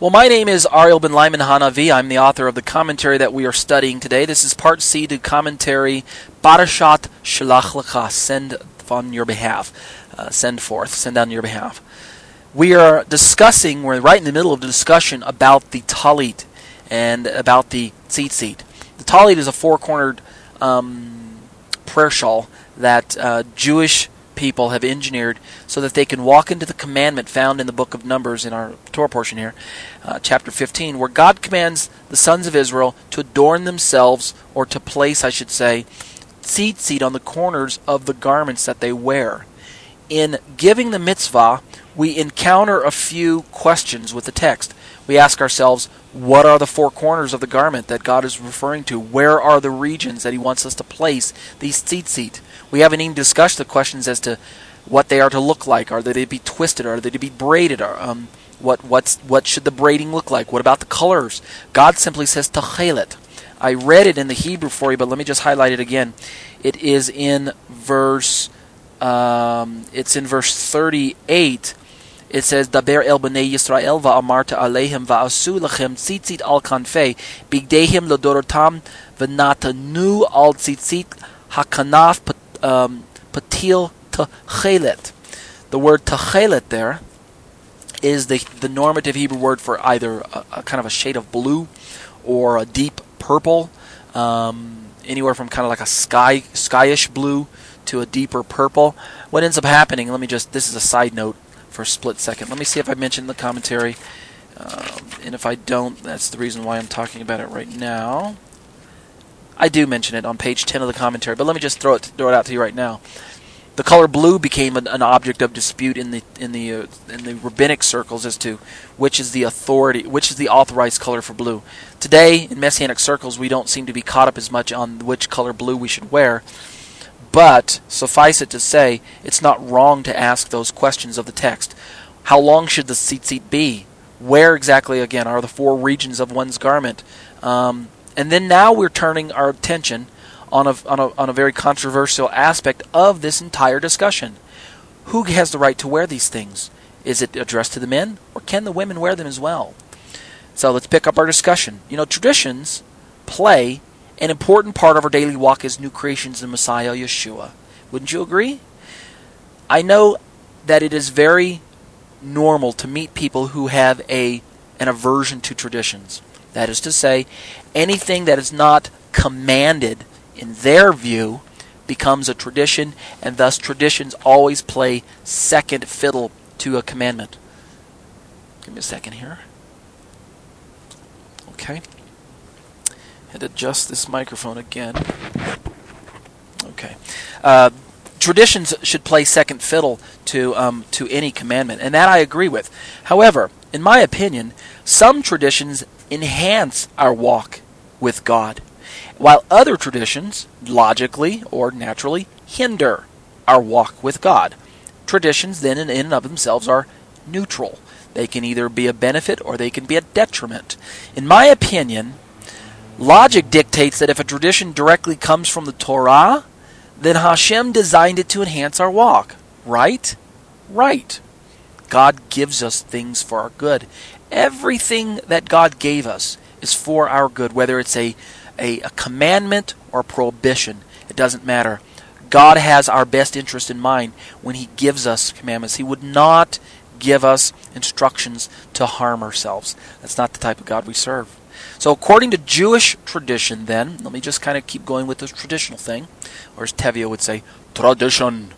Well, my name is Ariel Ben-Layman Hanavi. I'm the author of the commentary that we are studying today. This is Part C to commentary Parashat Shelach Lecha. Send on your behalf. Send forth. Send on your behalf. We are discussing, we're right in the middle of the discussion about the Talit and about the Tzitzit. The Talit is a four-cornered prayer shawl that Jewish people have engineered so that they can walk into the commandment found in the book of Numbers in our Torah portion here, chapter 15, where God commands the sons of Israel to adorn themselves, or to place, I should say, tzitzit on the corners of the garments that they wear. In giving the mitzvah, we encounter a few questions with the text. We ask ourselves, what are the four corners of the garment that God is referring to? Where are the regions that He wants us to place these tzitzit? We haven't even discussed the questions as to what they are to look like. Are they to be twisted? Are they to be braided? What should the braiding look like? What about the colors? God simply says Tekhelet. I read it in the Hebrew for you, but let me just highlight it again. It is in verse 38. It says, "Daber el b'nei Yisrael va'amarta aleihem va'asu lachem tzitzit al kanfei bigdehim l'dorotam v'natanu al tzitzit hakanaf patil techelet." The word techelet there is the normative Hebrew word for either a kind of a shade of blue or a deep purple, anywhere from kind of like a skyish blue to a deeper purple. What ends up happening, this is a side note for a split second. Let me see if I mentioned the commentary, and if I don't, that's the reason why I'm talking about it right now. I do mention it on page 10 of the commentary, but let me just throw it out to you right now. The color blue became an object of dispute in the rabbinic circles as to which is the authorized color for blue. Today, in Messianic circles, we don't seem to be caught up as much on which color blue we should wear. But suffice it to say, it's not wrong to ask those questions of the text. How long should the tzitzit be? Where exactly, again, are the four regions of one's garment? And then now we're turning our attention on a very controversial aspect of this entire discussion. Who has the right to wear these things? Is it addressed to the men, or can the women wear them as well? So let's pick up our discussion. Traditions play an important part of our daily walk as new creations in Messiah Yeshua. Wouldn't you agree? I know that it is very normal to meet people who have an aversion to traditions. That is to say, anything that is not commanded in their view becomes a tradition, and thus traditions always play second fiddle to a commandment. Give me a second here. Okay. Had to adjust this microphone again. Okay. Traditions should play second fiddle to any commandment, and that I agree with. However, in my opinion, some traditions enhance our walk with God, while other traditions, logically or naturally, hinder our walk with God. Traditions then, in and of themselves, are neutral. They can either be a benefit or they can be a detriment. In my opinion, logic dictates that if a tradition directly comes from the Torah, then Hashem designed it to enhance our walk. Right? Right. God gives us things for our good. Everything that God gave us is for our good, whether it's a commandment or a prohibition. It doesn't matter. God has our best interest in mind when He gives us commandments. He would not give us instructions to harm ourselves. That's not the type of God we serve. So according to Jewish tradition, then, let me just kind of keep going with this traditional thing, or as Tevye would say, tradition.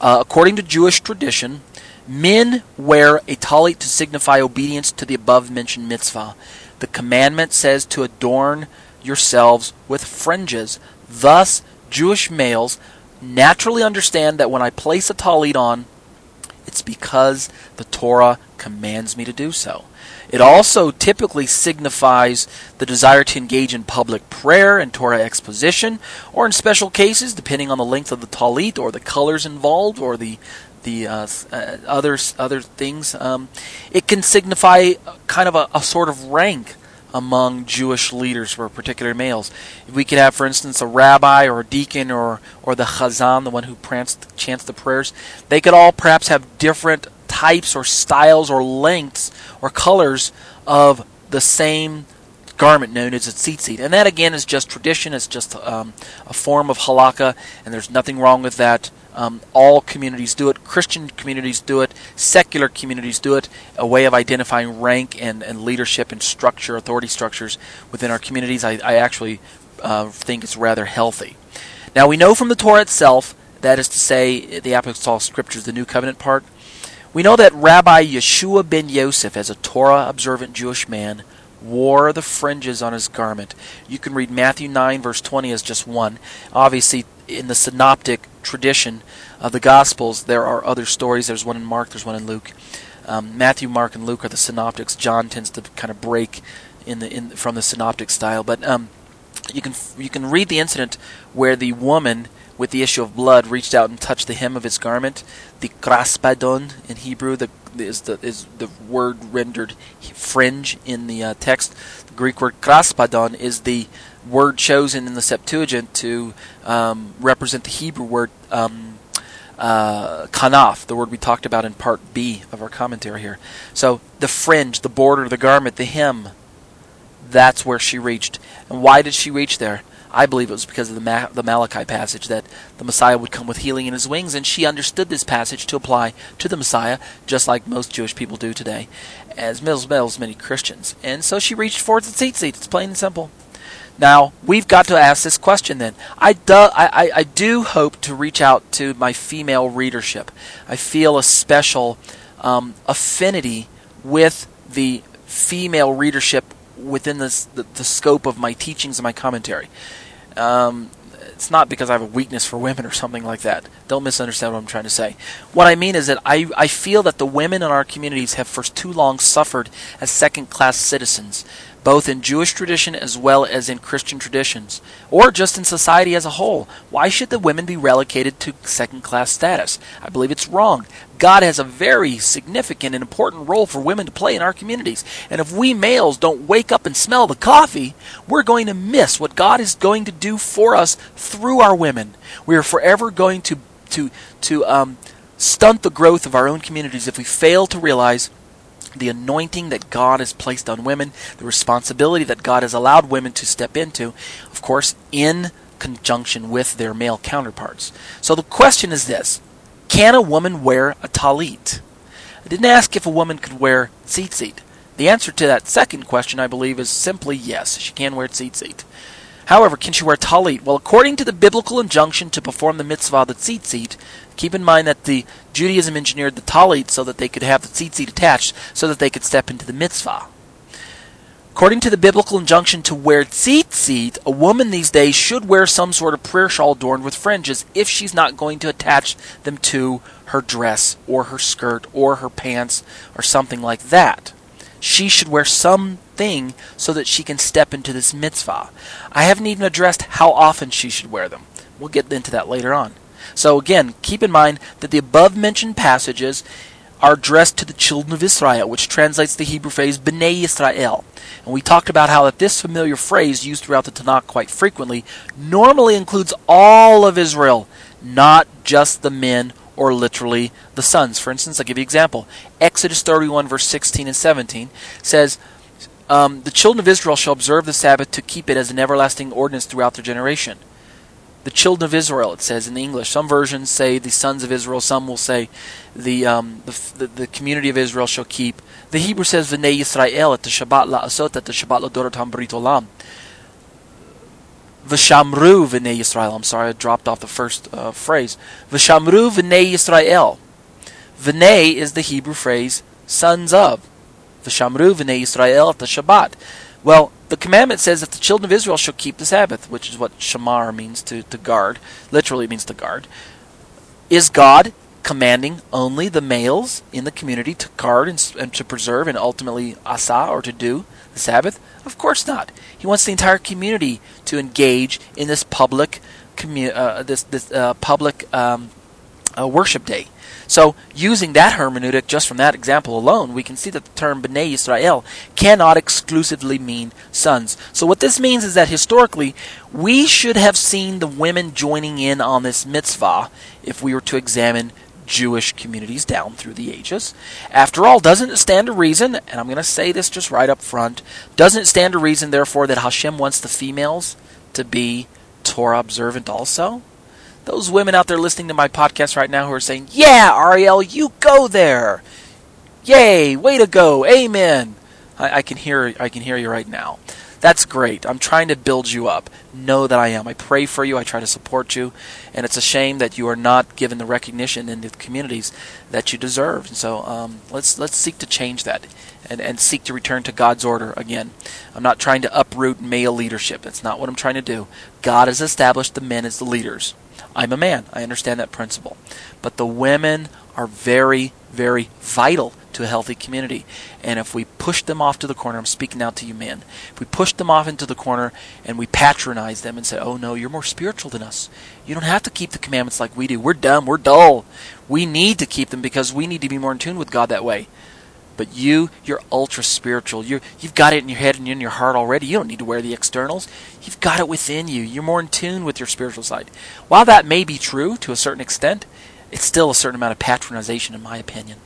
According to Jewish tradition, men wear a talit to signify obedience to the above-mentioned mitzvah. The commandment says to adorn yourselves with fringes. Thus, Jewish males naturally understand that when I place a talit on, it's because the Torah commands me to do so. It also typically signifies the desire to engage in public prayer and Torah exposition, or in special cases, depending on the length of the talit or the colors involved or the other things, it can signify kind of a sort of rank among Jewish leaders for particular males. We could have, for instance, a rabbi or a deacon or the chazan, the one who chants the prayers. They could all perhaps have different types or styles or lengths or colors of the same garment known as a tzitzit. And that, again, is just tradition. It's just a form of halakha, and there's nothing wrong with that. All communities do it. Christian communities do it. Secular communities do it. A way of identifying rank and leadership and structure, authority structures within our communities. I actually think it's rather healthy. Now, we know from the Torah itself, that is to say, the Apostolic Scriptures, the New Covenant part, we know that Rabbi Yeshua ben Yosef, as a Torah-observant Jewish man, wore the fringes on his garment. You can read Matthew 9, verse 20 as just one. Obviously, in the synoptic tradition of the Gospels, there are other stories. There's one in Mark, there's one in Luke. Matthew, Mark, and Luke are the synoptics. John tends to kind of break from the synoptic style. But you can read the incident where the woman with the issue of blood reached out and touched the hem of his garment. The Kraspadon in Hebrew, is the word rendered fringe in the text. The Greek word kraspadon is the word chosen in the Septuagint to represent the Hebrew word kanaf, the word we talked about in part B of our commentary here. So the fringe, the border, the garment, the hem, that's where she reached. And why did she reach there? I believe it was because of the Malachi passage that the Messiah would come with healing in his wings, and she understood this passage to apply to the Messiah, just like most Jewish people do today, as well as many Christians. And so she reached for the tzitzit. It's plain and simple. Now, we've got to ask this question then. I do hope to reach out to my female readership. I feel a special affinity with the female readership within the scope of my teachings and my commentary. It's not because I have a weakness for women or something like that. Don't misunderstand what I'm trying to say. What I mean is that I feel that the women in our communities have for too long suffered as second-class citizens, both in Jewish tradition as well as in Christian traditions, or just in society as a whole. Why should the women be relegated to second-class status? I believe it's wrong. God has a very significant and important role for women to play in our communities. And if we males don't wake up and smell the coffee, we're going to miss what God is going to do for us through our women. We are forever going to stunt the growth of our own communities if we fail to realize the anointing that God has placed on women, the responsibility that God has allowed women to step into, of course, in conjunction with their male counterparts. So the question is this. Can a woman wear a talit? I didn't ask if a woman could wear tzitzit. The answer to that second question, I believe, is simply yes, she can wear tzitzit. However, can she wear talit? Well, according to the biblical injunction to perform the mitzvah, the tzitzit, keep in mind that the Judaism engineered the talit so that they could have the tzitzit attached so that they could step into the mitzvah. According to the biblical injunction to wear tzitzit, a woman these days should wear some sort of prayer shawl adorned with fringes if she's not going to attach them to her dress or her skirt or her pants or something like that. She should wear something so that she can step into this mitzvah. I haven't even addressed how often she should wear them. We'll get into that later on. So again, keep in mind that the above-mentioned passages are addressed to the children of Israel, which translates the Hebrew phrase B'nei Yisrael. And we talked about how that this familiar phrase, used throughout the Tanakh quite frequently, normally includes all of Israel, not just the men or literally the sons. For instance, I'll give you an example. Exodus 31, verse 16 and 17 says, the children of Israel shall observe the Sabbath to keep it as an everlasting ordinance throughout their generation. The children of Israel, it says in the English. Some versions say the sons of Israel. Some will say the community of Israel shall keep. The Hebrew says V'nei Yisrael at the Shabbat la'asot at the Shabbat la'dorot hambrit olam. V'shamru V'nei Yisrael. I'm sorry, I dropped off the first phrase. V'shamru V'nei Yisrael. V'nei is the Hebrew phrase sons of. V'shamru V'nei Yisrael at the Shabbat. Well, the commandment says that the children of Israel shall keep the Sabbath, which is what shamar means, to guard. Literally means to guard. Is God commanding only the males in the community to guard and to preserve and ultimately asa, or to do the Sabbath? Of course not. He wants the entire community to engage in this public worship day. So, using that hermeneutic, just from that example alone, we can see that the term B'nai Yisrael cannot exclusively mean sons. So what this means is that historically, we should have seen the women joining in on this mitzvah if we were to examine Jewish communities down through the ages. After all, doesn't it stand to reason, and I'm going to say this just right up front, doesn't it stand to reason, therefore, that Hashem wants the females to be Torah observant also? Those women out there listening to my podcast right now who are saying, yeah, Ariel, you go there. Yay, way to go. Amen. I can hear you right now. That's great. I'm trying to build you up. Know that I am. I pray for you. I try to support you. And it's a shame that you are not given the recognition in the communities that you deserve. And so let's seek to change that and seek to return to God's order again. I'm not trying to uproot male leadership. That's not what I'm trying to do. God has established the men as the leaders. I'm a man. I understand that principle. But the women are very, very vital to a healthy community. And if we push them off to the corner, I'm speaking now to you men, if we push them off into the corner and we patronize them and say, oh no, you're more spiritual than us. You don't have to keep the commandments like we do. We're dumb. We're dull. We need to keep them because we need to be more in tune with God that way. But you're ultra spiritual. You've got it in your head and in your heart already. You don't need to wear the externals. You've got it within you. You're more in tune with your spiritual side. While that may be true to a certain extent, it's still a certain amount of patronization, in my opinion.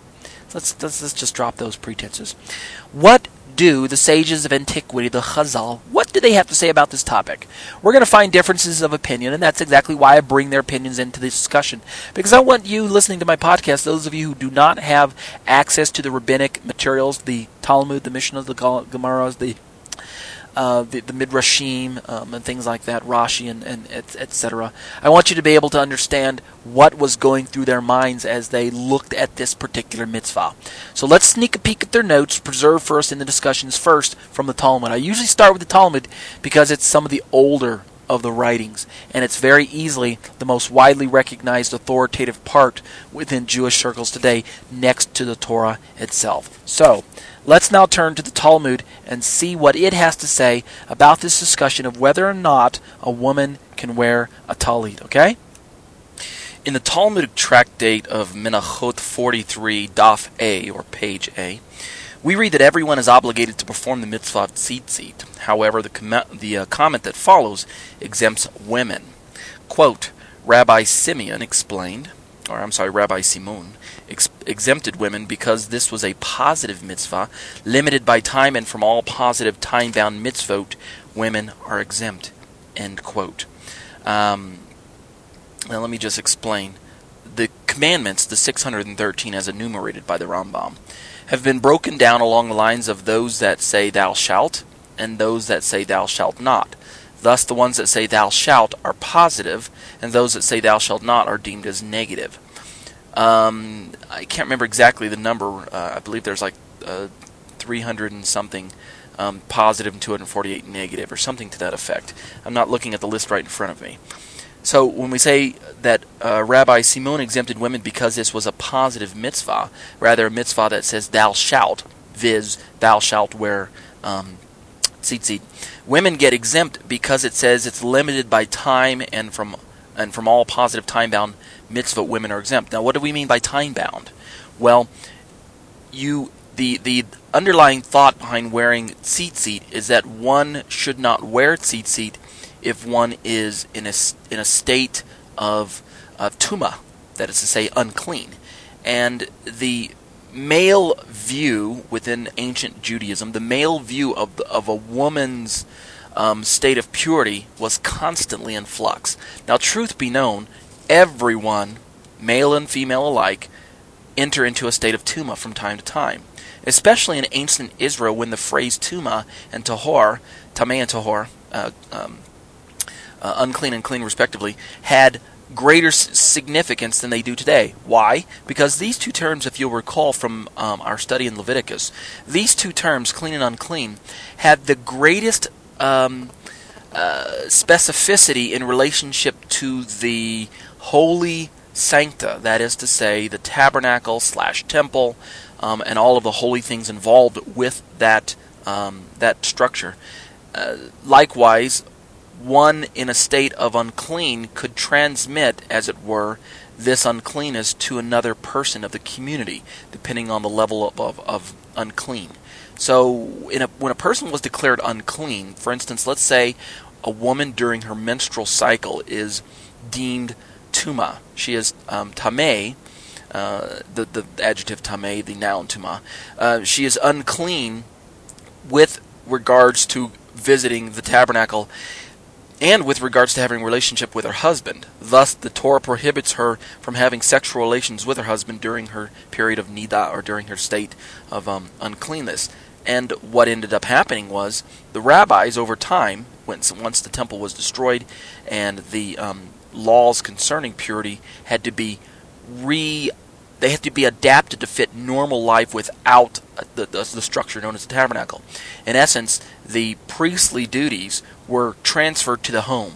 Let's just drop those pretenses. What do the sages of antiquity, the Chazal, what do they have to say about this topic? We're going to find differences of opinion, and that's exactly why I bring their opinions into the discussion. Because I want you listening to my podcast, those of you who do not have access to the rabbinic materials, the Talmud, the Mishnah, the Gemaras, the Midrashim, and things like that, Rashi, and etc. I want you to be able to understand what was going through their minds as they looked at this particular mitzvah. So let's sneak a peek at their notes, preserved first in the discussions first from the Talmud. I usually start with the Talmud because it's some of the older of the writings, and it's very easily the most widely recognized authoritative part within Jewish circles today next to the Torah itself. So, let's now turn to the Talmud and see what it has to say about this discussion of whether or not a woman can wear a talit, okay? In the Talmudic tractate of Menachot 43, Daf A, or page A, we read that everyone is obligated to perform the mitzvah of tzitzit. However, the comment that follows exempts women. Quote, Rabbi Simeon exempted women because this was a positive mitzvah, limited by time, and from all positive time-bound mitzvot, women are exempt. End quote. Now let me just explain. The commandments, the 613 as enumerated by the Rambam, have been broken down along the lines of those that say thou shalt and those that say thou shalt not. Thus the ones that say thou shalt are positive, and those that say thou shalt not are deemed as negative. I can't remember exactly the number. I believe there's like 300 and something positive and 248 negative, or something to that effect. I'm not looking at the list right in front of me. So when we say that Rabbi Simeon exempted women because this was a positive mitzvah, rather a mitzvah that says thou shalt, viz. Thou shalt wear tzitzit, women get exempt because it says it's limited by time, and from all positive time-bound mitzvah, women are exempt. Now what do we mean by time-bound? Well, the underlying thought behind wearing tzitzit is that one should not wear tzitzit if one is in a state of tuma, that is to say, unclean. And the male view within ancient Judaism, the male view of a woman's state of purity was constantly in flux. Now, truth be known, everyone, male and female alike, enter into a state of tuma from time to time, especially in ancient Israel when the phrase tuma and tahor, Tame and tahor, unclean and clean respectively, had greater significance than they do today. Why? Because these two terms, if you'll recall from our study in Leviticus, these two terms, clean and unclean, had the greatest specificity in relationship to the holy sancta, that is to say, the tabernacle / temple, and all of the holy things involved with that structure. Likewise, one in a state of unclean could transmit, as it were, this uncleanness to another person of the community, depending on the level of unclean. So when a person was declared unclean, for instance, let's say a woman during her menstrual cycle is deemed tuma. She is tame, the adjective Tame, the noun Tuma. She is unclean with regards to visiting the tabernacle and with regards to having a relationship with her husband. Thus, the Torah prohibits her from having sexual relations with her husband during her period of nidah, or during her state of uncleanness. And what ended up happening was the rabbis, over time, once the temple was destroyed and the laws concerning purity had to be adapted to fit normal life without the structure known as the tabernacle. In essence, the priestly duties were transferred to the home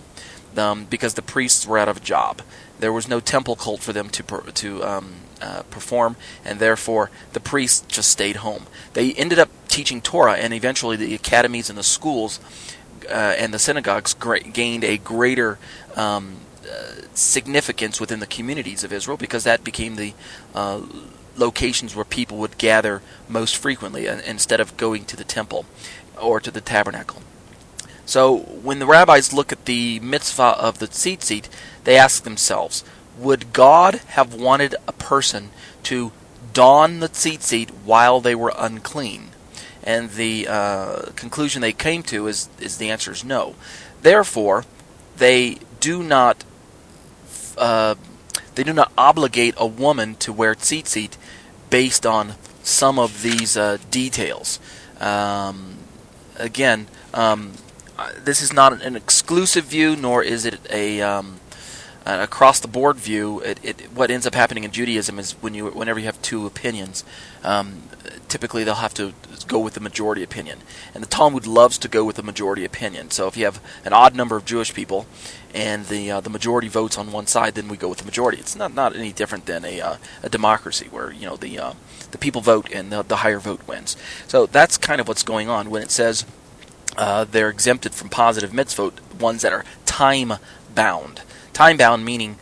because the priests were out of a job. There was no temple cult for them to perform, and therefore the priests just stayed home. They ended up teaching Torah, and eventually the academies and the schools and the synagogues gained a greater significance within the communities of Israel, because that became the locations where people would gather most frequently instead of going to the temple or to the tabernacle. So when the rabbis look at the mitzvah of the tzitzit, they ask themselves, would God have wanted a person to don the tzitzit while they were unclean? And the conclusion they came to is the answer is no. Therefore, they do not obligate a woman to wear tzitzit based on some of these details. This is not an exclusive view, nor is it an across-the-board view. What ends up happening in Judaism is whenever you have two opinions, typically they'll have to go with the majority opinion. And the Talmud loves to go with the majority opinion. So if you have an odd number of Jewish people and the majority votes on one side, then we go with the majority. It's not any different than a democracy where the people vote and the higher vote wins. So that's kind of what's going on when it says they're exempted from positive mitzvot, ones that are time-bound. Time-bound meaning,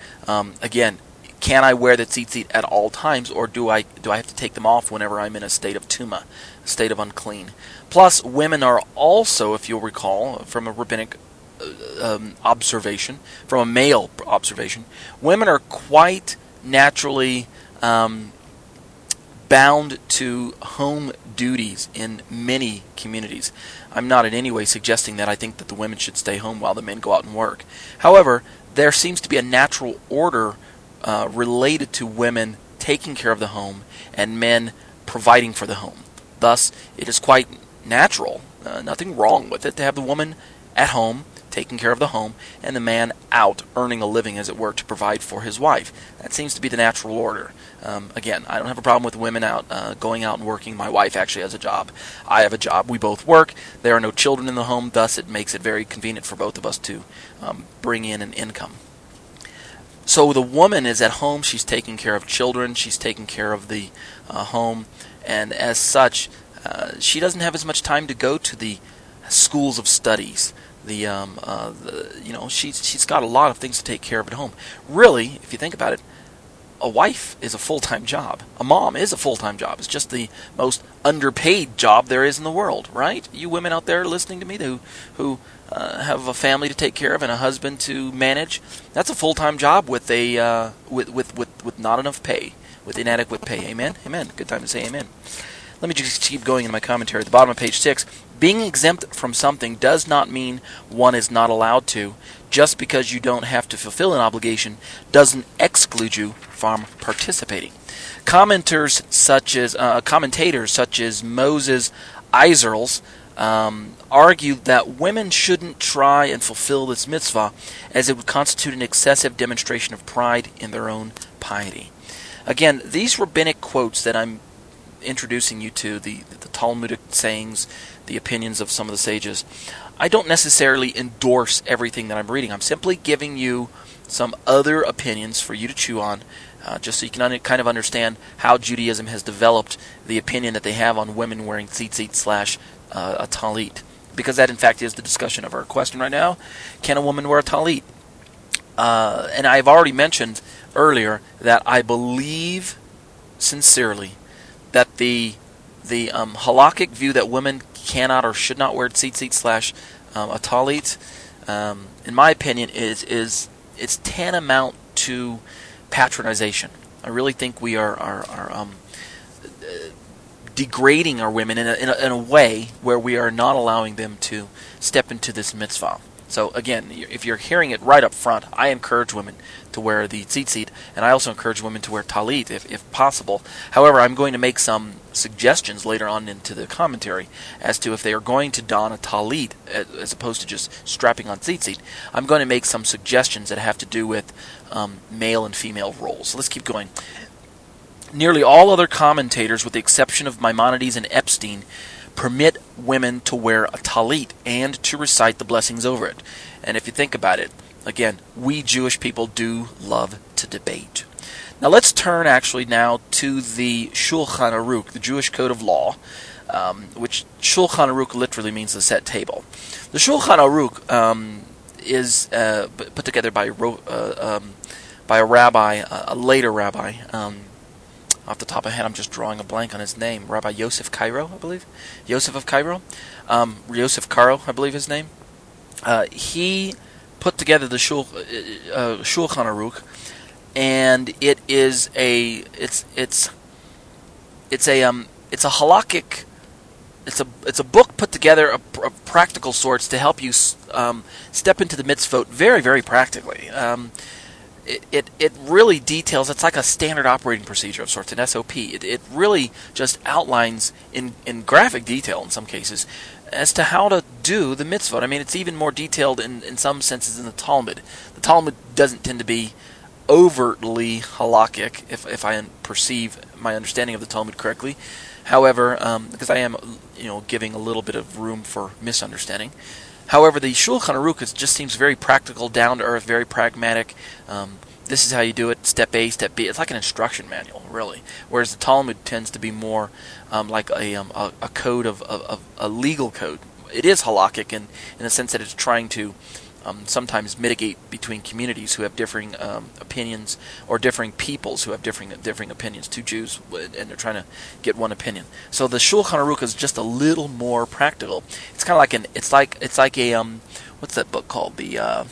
again, can I wear the tzitzit at all times, or do I have to take them off whenever I'm in a state of tuma, a state of unclean? Plus, women are also, if you'll recall, from a rabbinic observation, from a male observation, women are quite naturally bound to home duties in many communities. I'm not in any way suggesting that I think that the women should stay home while the men go out and work. However, there seems to be a natural order related to women taking care of the home and men providing for the home. Thus, it is quite natural, nothing wrong with it, to have the woman at home taking care of the home and the man out earning a living, as it were, to provide for his wife. That seems to be the natural order. Again, I don't have a problem with women out going out and working. My wife actually has a job. I have a job. We both work. There are no children in the home, thus it makes it very convenient for both of us to bring in an income. So the woman is at home, she's taking care of children, she's taking care of the home, and as such, she doesn't have as much time to go to the schools of studies. She's got a lot of things to take care of at home. Really, if you think about it, a wife is a full-time job. A mom is a full-time job. It's just the most underpaid job there is in the world, right? You women out there listening to me who have a family to take care of and a husband to manage, that's a full-time job with a with not enough pay, with inadequate pay. Amen? Amen. Good time to say amen. Let me just keep going in my commentary. At the bottom of page 6, being exempt from something does not mean one is not allowed to. Just because you don't have to fulfill an obligation doesn't exclude you from participating. Commentators such as Moses Isserles argue that women shouldn't try and fulfill this mitzvah, as it would constitute an excessive demonstration of pride in their own piety. Again, these rabbinic quotes that I'm introducing you to, the Talmudic sayings, the opinions of some of the sages, I don't necessarily endorse everything that I'm reading. I'm simply giving you some other opinions for you to chew on, just so you can kind of understand how Judaism has developed the opinion that they have on women wearing tzitzit / a talit. Because that, in fact, is the discussion of our question right now. Can a woman wear a talit? And I've already mentioned earlier that I believe sincerely that the halakhic view that women cannot or should not wear tzitzit / a talit, in my opinion, it's tantamount to patronization. I really think we are degrading our women in a way where we are not allowing them to step into this mitzvah. So again, if you're hearing it right up front, I encourage women to wear the tzitzit, and I also encourage women to wear talit if possible. However, I'm going to make some suggestions later on into the commentary as to if they are going to don a talit as opposed to just strapping on tzitzit. I'm going to make some suggestions that have to do with male and female roles. So let's keep going. Nearly all other commentators, with the exception of Maimonides and Epstein, permit women to wear a talit and to recite the blessings over it. And if you think about it, again, we Jewish people do love to debate. Now let's turn actually now to the Shulchan Aruch, the Jewish Code of Law, which Shulchan Aruch literally means the set table. The Shulchan Aruch is put together by a rabbi, a later rabbi. Off the top of my head, I'm just drawing a blank on his name. Rabbi Yosef Karo, I believe. Yosef of Cairo. Yosef Karo, I believe his name. He put together the Shulchan Aruch, and it's a halakhic, it's a book put together of practical sorts to help you step into the mitzvot very, very practically. It really details, it's like a standard operating procedure of sorts, an SOP. It really just outlines in graphic detail in some cases as to how to do the mitzvot. I mean, it's even more detailed in some senses in the Talmud. The Talmud doesn't tend to be overtly halakhic, if I perceive my understanding of the Talmud correctly. However, because I am giving a little bit of room for misunderstanding. However, the Shulchan Aruch just seems very practical, down to earth, very pragmatic. This is how you do it, step A, step B. It's like an instruction manual, really. Whereas the Talmud tends to be more like a code of a legal code. It is halakhic in the sense that it's trying to sometimes mitigate between communities who have differing opinions, or differing peoples who have differing opinions. Two Jews, and they're trying to get one opinion. So the Shulchan Aruch is just a little more practical. It's kind of like a what's that book called? The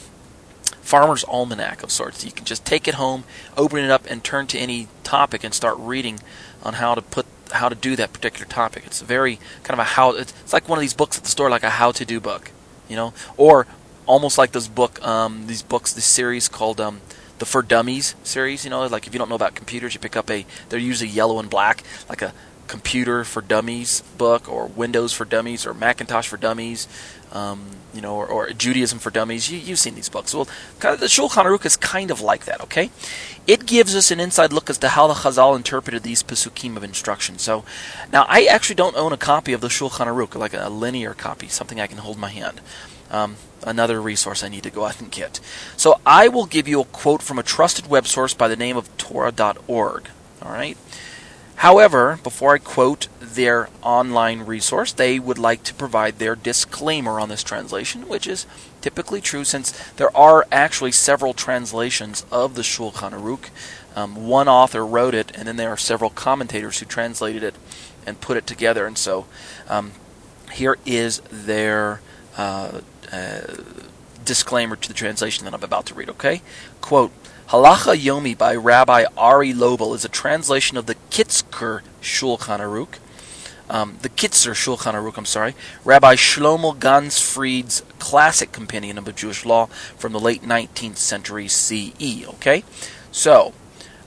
Farmer's Almanac of sorts. You can just take it home, open it up, and turn to any topic and start reading on how to do that particular topic. It's very kind of it's like one of these books at the store, like a how-to-do book, or almost like this book, this series called the For Dummies series. Like if you don't know about computers, you pick up they're usually yellow and black, like a Computer for Dummies book, or Windows for Dummies, or Macintosh for Dummies, or Judaism for Dummies. You've seen these books. Well, the Shulchan Aruch is kind of like that, okay? It gives us an inside look as to how the Chazal interpreted these Pesukim of instruction. So, now I actually don't own a copy of the Shulchan Aruch, like a linear copy, something I can hold in my hand. Another resource I need to go out and get. So I will give you a quote from a trusted web source by the name of Torah.org. All right? However, before I quote their online resource, they would like to provide their disclaimer on this translation, which is typically true since there are actually several translations of the Shulchan Aruch. One author wrote it, and then there are several commentators who translated it and put it together. And so here is their disclaimer to the translation that I'm about to read, okay? Quote, Halakha Yomi by Rabbi Ari Lobel is a translation of the Kitzur Shulchan Aruch. Rabbi Shlomo Gansfried's classic compendium of Jewish law from the late 19th century CE. Okay, so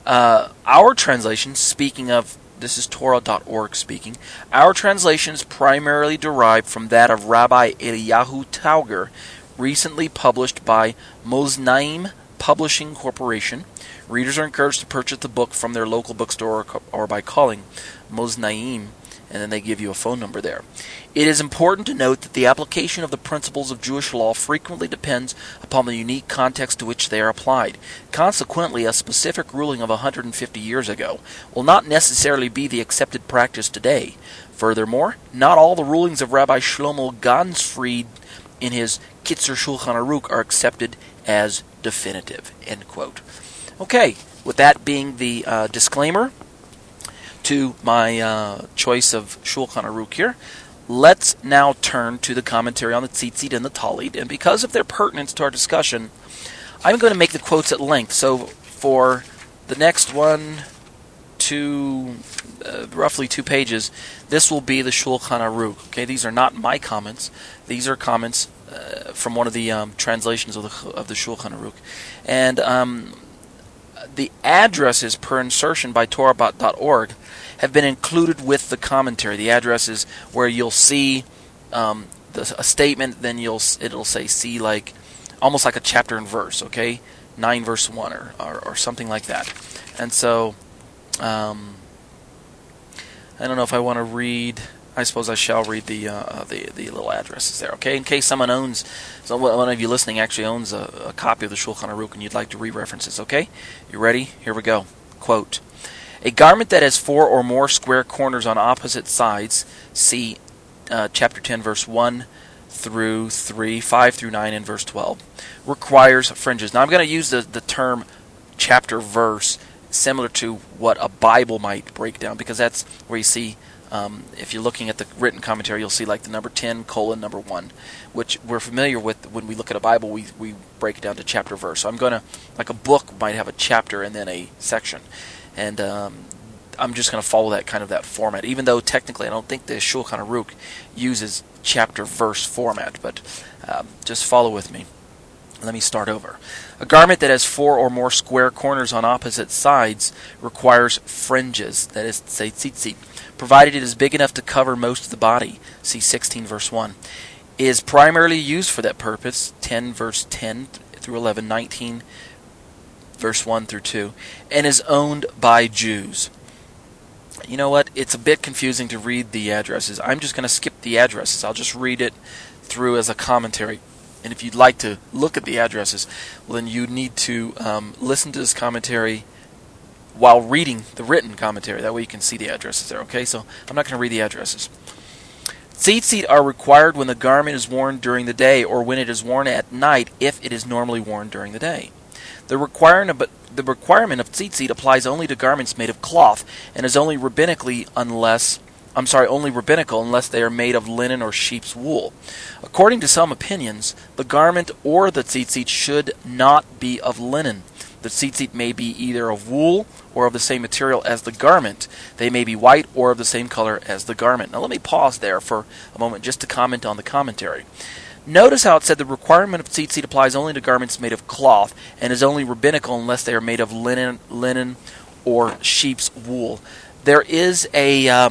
our translation, speaking of, this is Torah.org speaking, our translation is primarily derived from that of Rabbi Eliyahu Tauger, recently published by Moznaim Publishing Corporation. Readers are encouraged to purchase the book from their local bookstore or by calling Moznaim, and then they give you a phone number there. It is important to note that the application of the principles of Jewish law frequently depends upon the unique context to which they are applied. Consequently, a specific ruling of 150 years ago will not necessarily be the accepted practice today. Furthermore, not all the rulings of Rabbi Shlomo Gansfried in his Kitzur Shulchan Aruch are accepted as definitive, end quote. Okay, with that being the disclaimer to my choice of Shulchan Aruch here, let's now turn to the commentary on the Tzitzit and the Talit, and because of their pertinence to our discussion, I'm going to make the quotes at length. So for the next one, roughly 2 pages, this will be the Shulchan Aruch. Okay, these are not my comments; these are comments from one of the translations of the Shulchan Aruch, and the addresses per insertion by Torah.org have been included with the commentary. The addresses where you'll see a statement, then it'll say see like almost like a chapter and verse. Okay, 9 verse 1 or something like that, and so. I don't know if I want to read. I suppose I shall read the little addresses there, okay? In case someone owns, so one of you listening actually owns a copy of the Shulchan Aruch and you'd like to re-reference it, okay? You ready? Here we go. Quote, "A garment that has 4 or more square corners on opposite sides," see chapter 10, verse 1 through 3, 5 through 9, and verse 12, "requires fringes." Now I'm going to use the term chapter verse similar to what a Bible might break down, because that's where you see, if you're looking at the written commentary, you'll see like the number 10:1, which we're familiar with when we look at a Bible. We break it down to chapter verse. So I'm going to, like a book might have a chapter and then a section, and I'm just going to follow that kind of that format, even though technically I don't think the Shulchan Aruch uses chapter verse format, but just follow with me. Let me start over. "A garment that has 4 or more square corners on opposite sides requires fringes," that is, say, tzitzit, "provided it is big enough to cover most of the body," see 16 verse 1, "is primarily used for that purpose," 10 verse 10 through 11, 19 verse 1 through 2, "and is owned by Jews." You know what? It's a bit confusing to read the addresses. I'm just going to skip the addresses. I'll just read it through as a commentary. And if you'd like to look at the addresses, well, then you need to listen to this commentary while reading the written commentary. That way you can see the addresses there, okay? So I'm not going to read the addresses. "Tzitzit are required when the garment is worn during the day or when it is worn at night if it is normally worn during the day. The requirement of tzitzit applies only to garments made of cloth and is only rabbinical unless they are made of linen or sheep's wool. According to some opinions, the garment or the tzitzit should not be of linen. The tzitzit may be either of wool or of the same material as the garment. They may be white or of the same color as the garment." Now let me pause there for a moment just to comment on the commentary. Notice how it said the requirement of tzitzit applies only to garments made of cloth and is only rabbinical unless they are made of linen or sheep's wool. There is a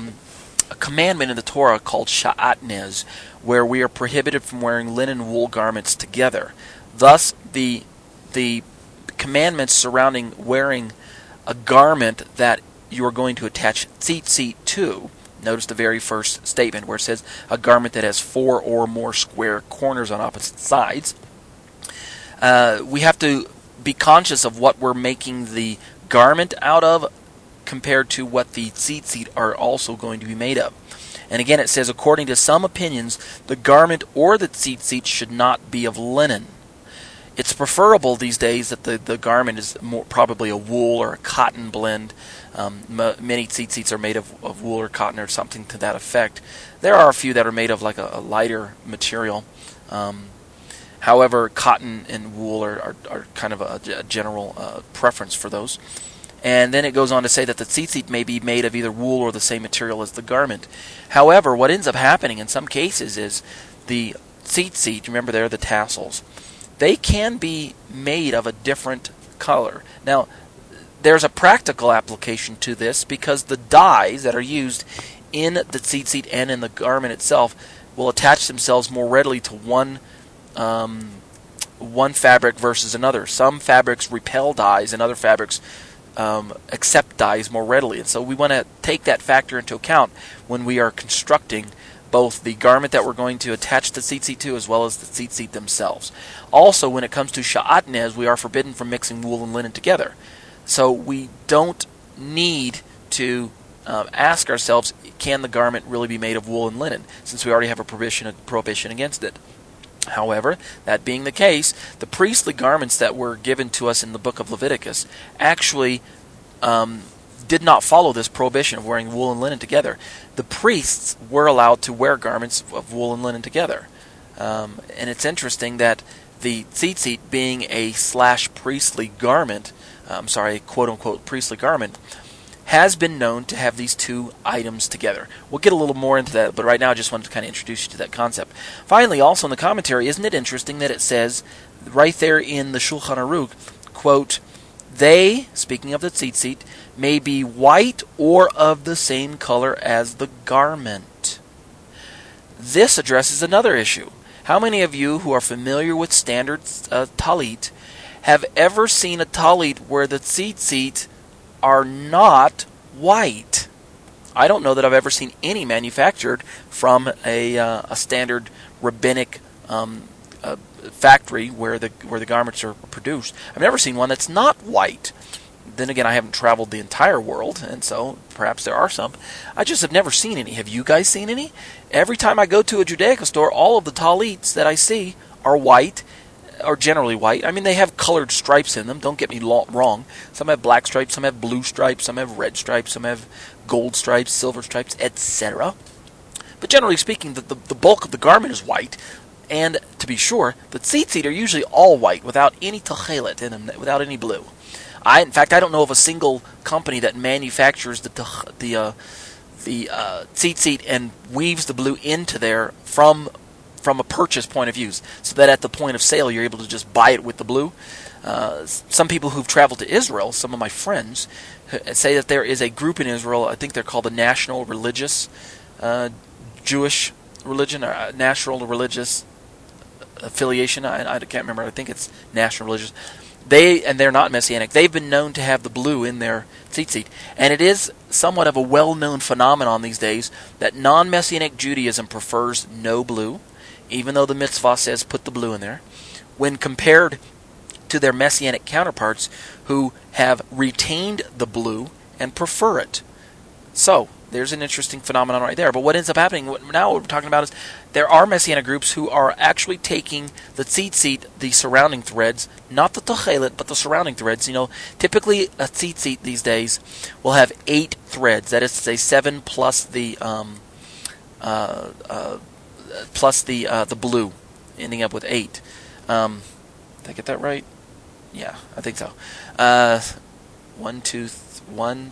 commandment in the Torah called Sha'atnez, where we are prohibited from wearing linen and wool garments together. Thus, the commandments surrounding wearing a garment that you are going to attach tzitzit to. Notice the very first statement where it says a garment that has 4 or more square corners on opposite sides. We have to be conscious of what we're making the garment out of, compared to what the tzitzit are also going to be made of. And again it says, according to some opinions, the garment or the tzitzit should not be of linen. It's preferable these days that the garment is more probably a wool or a cotton blend. Many tzitzits are made of wool or cotton or something to that effect. There are a few that are made of like a lighter material. However, cotton and wool are kind of a general preference for those. And then it goes on to say that the tzitzit may be made of either wool or the same material as the garment. However, what ends up happening in some cases is the tzitzit, remember they're the tassels, they can be made of a different color. Now, there's a practical application to this because the dyes that are used in the tzitzit and in the garment itself will attach themselves more readily to one fabric versus another. Some fabrics repel dyes and other fabrics accept dyes more readily, and so we want to take that factor into account when we are constructing both the garment that we're going to attach the tzitzit to as well as the tzitzit themselves. Also, when it comes to sha'atnez, we are forbidden from mixing wool and linen together, so we don't need to ask ourselves, can the garment really be made of wool and linen, since we already have a prohibition against it. However, that being the case, the priestly garments that were given to us in the book of Leviticus actually did not follow this prohibition of wearing wool and linen together. The priests were allowed to wear garments of wool and linen together. And it's interesting that the tzitzit being a quote-unquote priestly garment, has been known to have these two items together. We'll get a little more into that, but right now I just wanted to kind of introduce you to that concept. Finally, also in the commentary, isn't it interesting that it says right there in the Shulchan Aruch, quote, they, speaking of the tzitzit, may be white or of the same color as the garment. This addresses another issue. How many of you who are familiar with standard talit have ever seen a talit where the tzitzit are not white? I don't know that I've ever seen any manufactured from a standard rabbinic factory where the garments are produced. I've never seen one that's not white. Then again, I haven't traveled the entire world, and so perhaps there are some. I just have never seen any. Have you guys seen any? Every time I go to a Judaica store, all of the talits that I see are white, are generally white. I mean, they have colored stripes in them, don't get me wrong. Some have black stripes, some have blue stripes, some have red stripes, some have gold stripes, silver stripes, etc. But generally speaking, the bulk of the garment is white. And to be sure, the tzitzit are usually all white, without any tekhelet in them, without any blue. In fact, I don't know of a single company that manufactures the tzitzit and weaves the blue into there from a purchase point of view, so that at the point of sale you're able to just buy it with the blue. Some people who've traveled to Israel, some of my friends, say that there is a group in Israel. I think they're called the National Religious Jewish Religion or National Religious Affiliation. I can't remember. I think it's National Religious. They're not Messianic. They've been known to have the blue in their tzitzit. And it is somewhat of a well-known phenomenon these days that non-Messianic Judaism prefers no blue, even though the mitzvah says put the blue in there, when compared to their Messianic counterparts who have retained the blue and prefer it. So, there's an interesting phenomenon right there. But what ends up happening, what we're talking about is there are Messianic groups who are actually taking the tzitzit, the surrounding threads, not the tochelet, but the surrounding threads. You know, typically a tzitzit these days will have 8 threads. That is to say 7 plus the blue, ending up with 8. Did I get that right? Yeah, I think so. 1,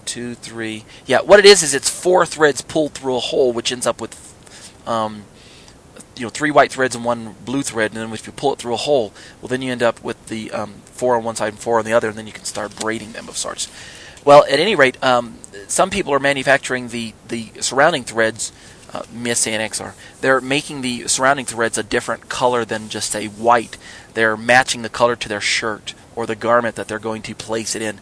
2, 3. Yeah, what it is it's 4 threads pulled through a hole, which ends up with 3 white threads and 1 blue thread, and then if you pull it through a hole, well, then you end up with the 4 on one side and 4 on the other, and then you can start braiding them of sorts. Well, at any rate, some people are manufacturing the surrounding threads. Messianics are. They're making the surrounding threads a different color than just, say, white. They're matching the color to their shirt or the garment that they're going to place it in.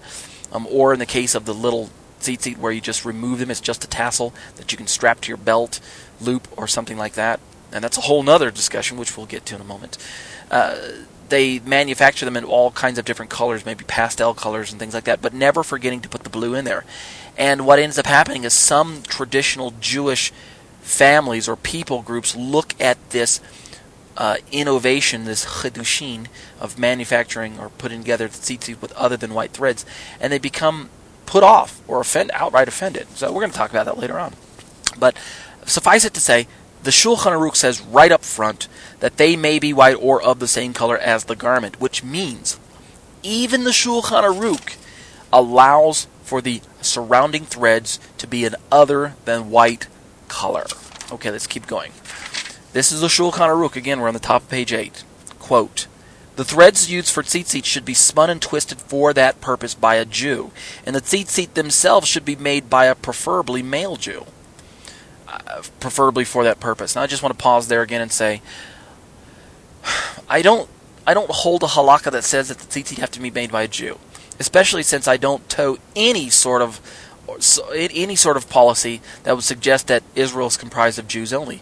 Or in the case of the little tzitzit where you just remove them, it's just a tassel that you can strap to your belt loop or something like that. And that's a whole nother discussion, which we'll get to in a moment. They manufacture them in all kinds of different colors, maybe pastel colors and things like that, but never forgetting to put the blue in there. And what ends up happening is some traditional Jewish families or people groups look at this innovation, this chidushin of manufacturing or putting together the tzitzit with other than white threads, and they become put off or outright offended. So we're going to talk about that later on. But suffice it to say, the Shulchan Aruch says right up front that they may be white or of the same color as the garment, which means even the Shulchan Aruch allows for the surrounding threads to be an other than white color. Okay, let's keep going. This is the Shulchan Aruch. Again, we're on the top of page 8. Quote, the threads used for tzitzit should be spun and twisted for that purpose by a Jew, and the tzitzit themselves should be made by a preferably male Jew, preferably for that purpose. Now I just want to pause there again and say, I don't hold a halakha that says that the tzitzit have to be made by a Jew, especially since I don't toe any sort of policy that would suggest that Israel is comprised of Jews only.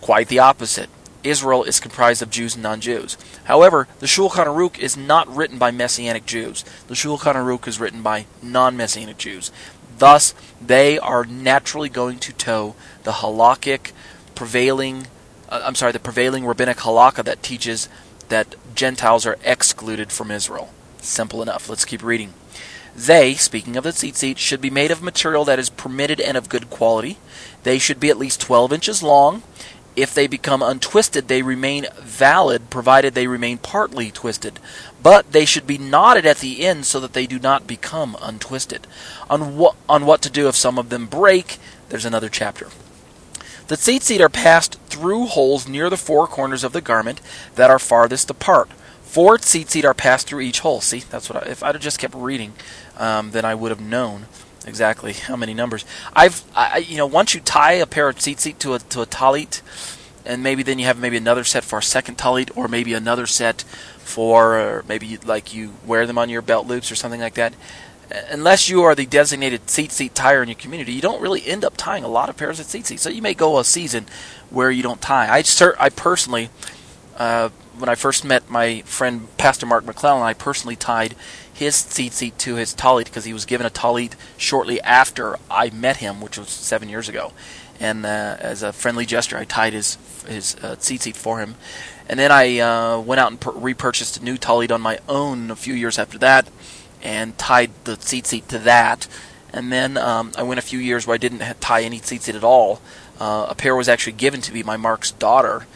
Quite the opposite. Israel is comprised of Jews and non-Jews. However, the Shulchan Aruch is not written by Messianic Jews. The Shulchan Aruch is written by non-Messianic Jews. Thus, they are naturally going to toe the halakhic prevailing rabbinic halakha that teaches that Gentiles are excluded from Israel. Simple enough. Let's keep reading. They, speaking of the tzitzit, should be made of material that is permitted and of good quality. They should be at least 12 inches long If they become untwisted, they remain valid, provided they remain partly twisted. But they should be knotted at the end so that they do not become untwisted. On what to do if some of them break, there's another chapter. The tzitzit are passed through holes near the four corners of the garment that are farthest apart. 4 tzitzit are passed through each hole. See, that's what if I'd have just kept reading, then I would have known exactly how many numbers. Once you tie a pair of tzitzit to a talit, and then you have another set for a second talit, or maybe another set for you wear them on your belt loops or something like that. Unless you are the designated tzitzit tire in your community, you don't really end up tying a lot of pairs of tzitzit. So you may go a season where you don't tie. I personally, when I first met my friend Pastor Mark McClellan, I personally tied his tzitzit to his talit because he was given a talit shortly after I met him, which was 7 years ago. And as a friendly gesture, I tied his tzitzit for him. And then I went out and repurchased a new talit on my own a few years after that and tied the tzitzit to that. And then I went a few years where I didn't tie any tzitzit at all. A pair was actually given to me by Mark's daughter,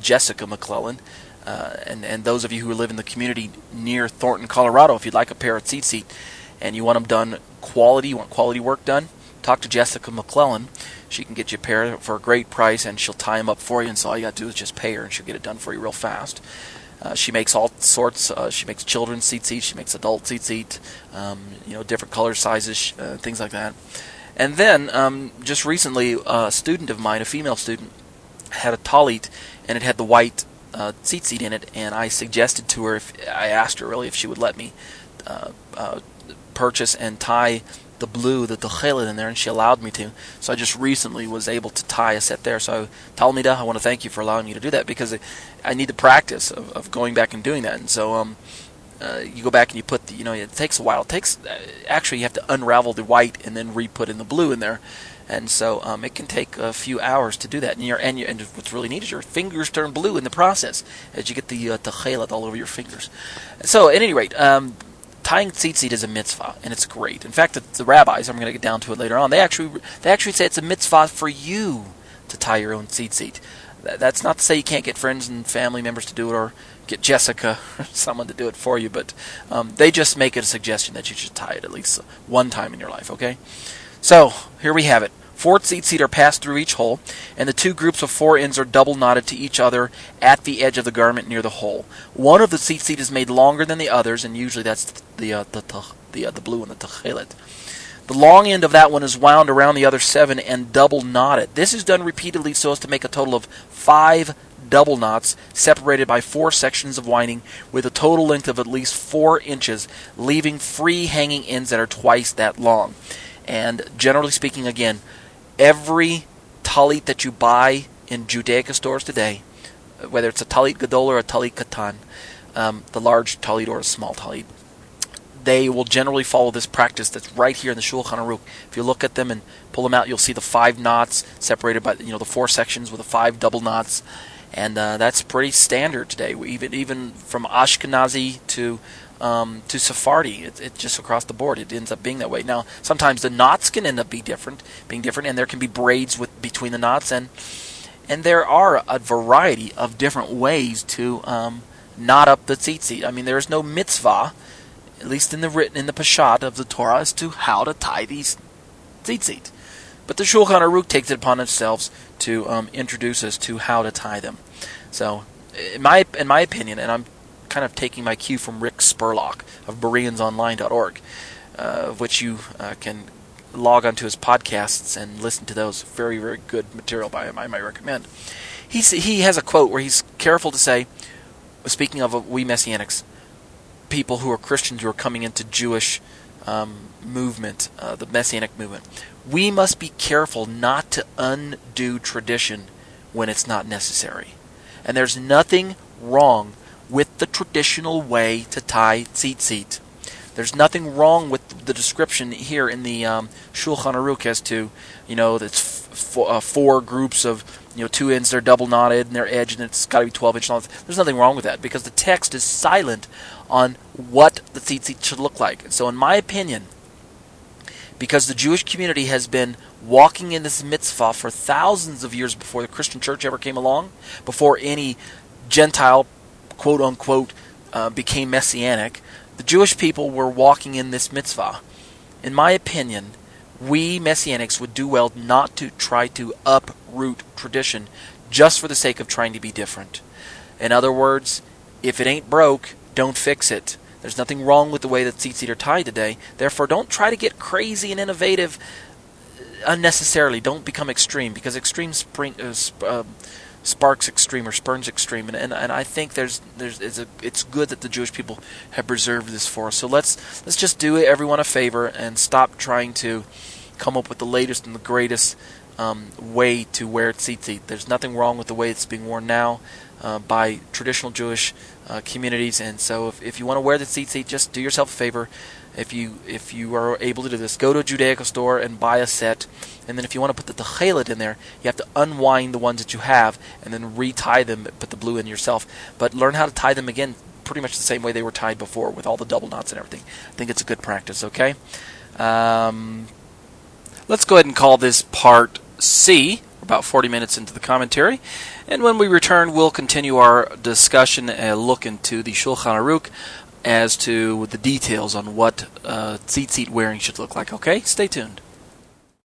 Jessica McClellan. And those of you who live in the community near Thornton, Colorado, if you'd like a pair of tzitzit and you want them done quality, you want quality work done, talk to Jessica McClellan. She can get you a pair for a great price, and she'll tie them up for you. And so all you got to do is just pay her, and she'll get it done for you real fast. She makes all sorts. She makes children's tzitzit. She makes adult tzitzit. Different color sizes, things like that. And then just recently, a student of mine, a female student, had a talit, and it had the white tzitzit in it, and I suggested to her, if she would let me purchase and tie the blue, the Tekhelet in there, and she allowed me to. So I just recently was able to tie a set there. So Talmida, I want to thank you for allowing me to do that, because I need the practice of going back and doing that. And so you go back and you put it takes a while. It takes actually you have to unravel the white and then re-put in the blue in there. And so it can take a few hours to do that. And what's really neat is your fingers turn blue in the process as you get the Tekhelet all over your fingers. So at any rate, tying tzitzit is a mitzvah, and it's great. In fact, the rabbis, I'm going to get down to it later on, they actually say it's a mitzvah for you to tie your own tzitzit. That's not to say you can't get friends and family members to do it, or get Jessica or someone to do it for you, but they just make it a suggestion that you should tie it at least one time in your life, okay? So, here we have it. 4 tzitzit are passed through each hole, and the two groups of 4 ends are double knotted to each other at the edge of the garment near the hole. One of the tzitzit is made longer than the others, and usually that's the blue one, the Tekhelet. The long end of that one is wound around the other 7 and double knotted. This is done repeatedly so as to make a total of 5 double knots separated by 4 sections of winding with a total length of at least 4 inches, leaving free hanging ends that are twice that long. And generally speaking, again, every talit that you buy in Judaica stores today, whether it's a talit gadol or a talit katan, the large talit or a small talit, they will generally follow this practice that's right here in the Shulchan Aruch. If you look at them and pull them out, you'll see the 5 knots separated by the 4 sections with the 5 double knots, and that's pretty standard today. Even from Ashkenazi to Sephardi, it just across the board, it ends up being that way. Now, sometimes the knots can end up being different, and there can be braids between the knots, and there are a variety of different ways to knot up the tzitzit. I mean, there is no mitzvah, at least in the Peshat of the Torah, as to how to tie these tzitzit. But the Shulchan Aruch takes it upon themselves to introduce us to how to tie them. So, in my opinion, and I'm kind of taking my cue from Rick Spurlock of BereansOnline.org, which you can log onto his podcasts and listen to those. Very, very good material by him, I might recommend. He has a quote where he's careful to say, speaking of we Messianics, people who are Christians who are coming into Jewish movement, the Messianic movement, we must be careful not to undo tradition when it's not necessary. And there's nothing wrong with the traditional way to tie tzitzit. There's nothing wrong with the description here in the Shulchan Aruch as to, that's 4 groups of, 2 ends, they're double knotted and they're edged, and it's got to be 12 inch long. There's nothing wrong with that because the text is silent on what the tzitzit should look like. So in my opinion, because the Jewish community has been walking in this mitzvah for thousands of years before the Christian church ever came along, before any Gentile, quote-unquote, became Messianic. The Jewish people were walking in this mitzvah. In my opinion, we Messianics would do well not to try to uproot tradition just for the sake of trying to be different. In other words, if it ain't broke, don't fix it. There's nothing wrong with the way that tzitzit are tied today. Therefore, don't try to get crazy and innovative unnecessarily. Don't become extreme, because extreme sparks extreme, or spurns extreme. And I think it's good that the Jewish people have preserved this for us. So let's just do everyone a favor and stop trying to come up with the latest and the greatest way to wear tzitzit. There's nothing wrong with the way it's being worn now by traditional Jewish communities. And so if you want to wear the tzitzit, just do yourself a favor. If you are able to do this, go to a Judaica store and buy a set. And then if you want to put the Tekhelet in there, you have to unwind the ones that you have and then retie them, put the blue in yourself. But learn how to tie them again pretty much the same way they were tied before, with all the double knots and everything. I think it's a good practice, okay? Let's go ahead and call this part C. About 40 minutes into the commentary. And when we return, we'll continue our discussion and look into the Shulchan Aruch as to the details on what tzitzit wearing should look like. Okay, stay tuned.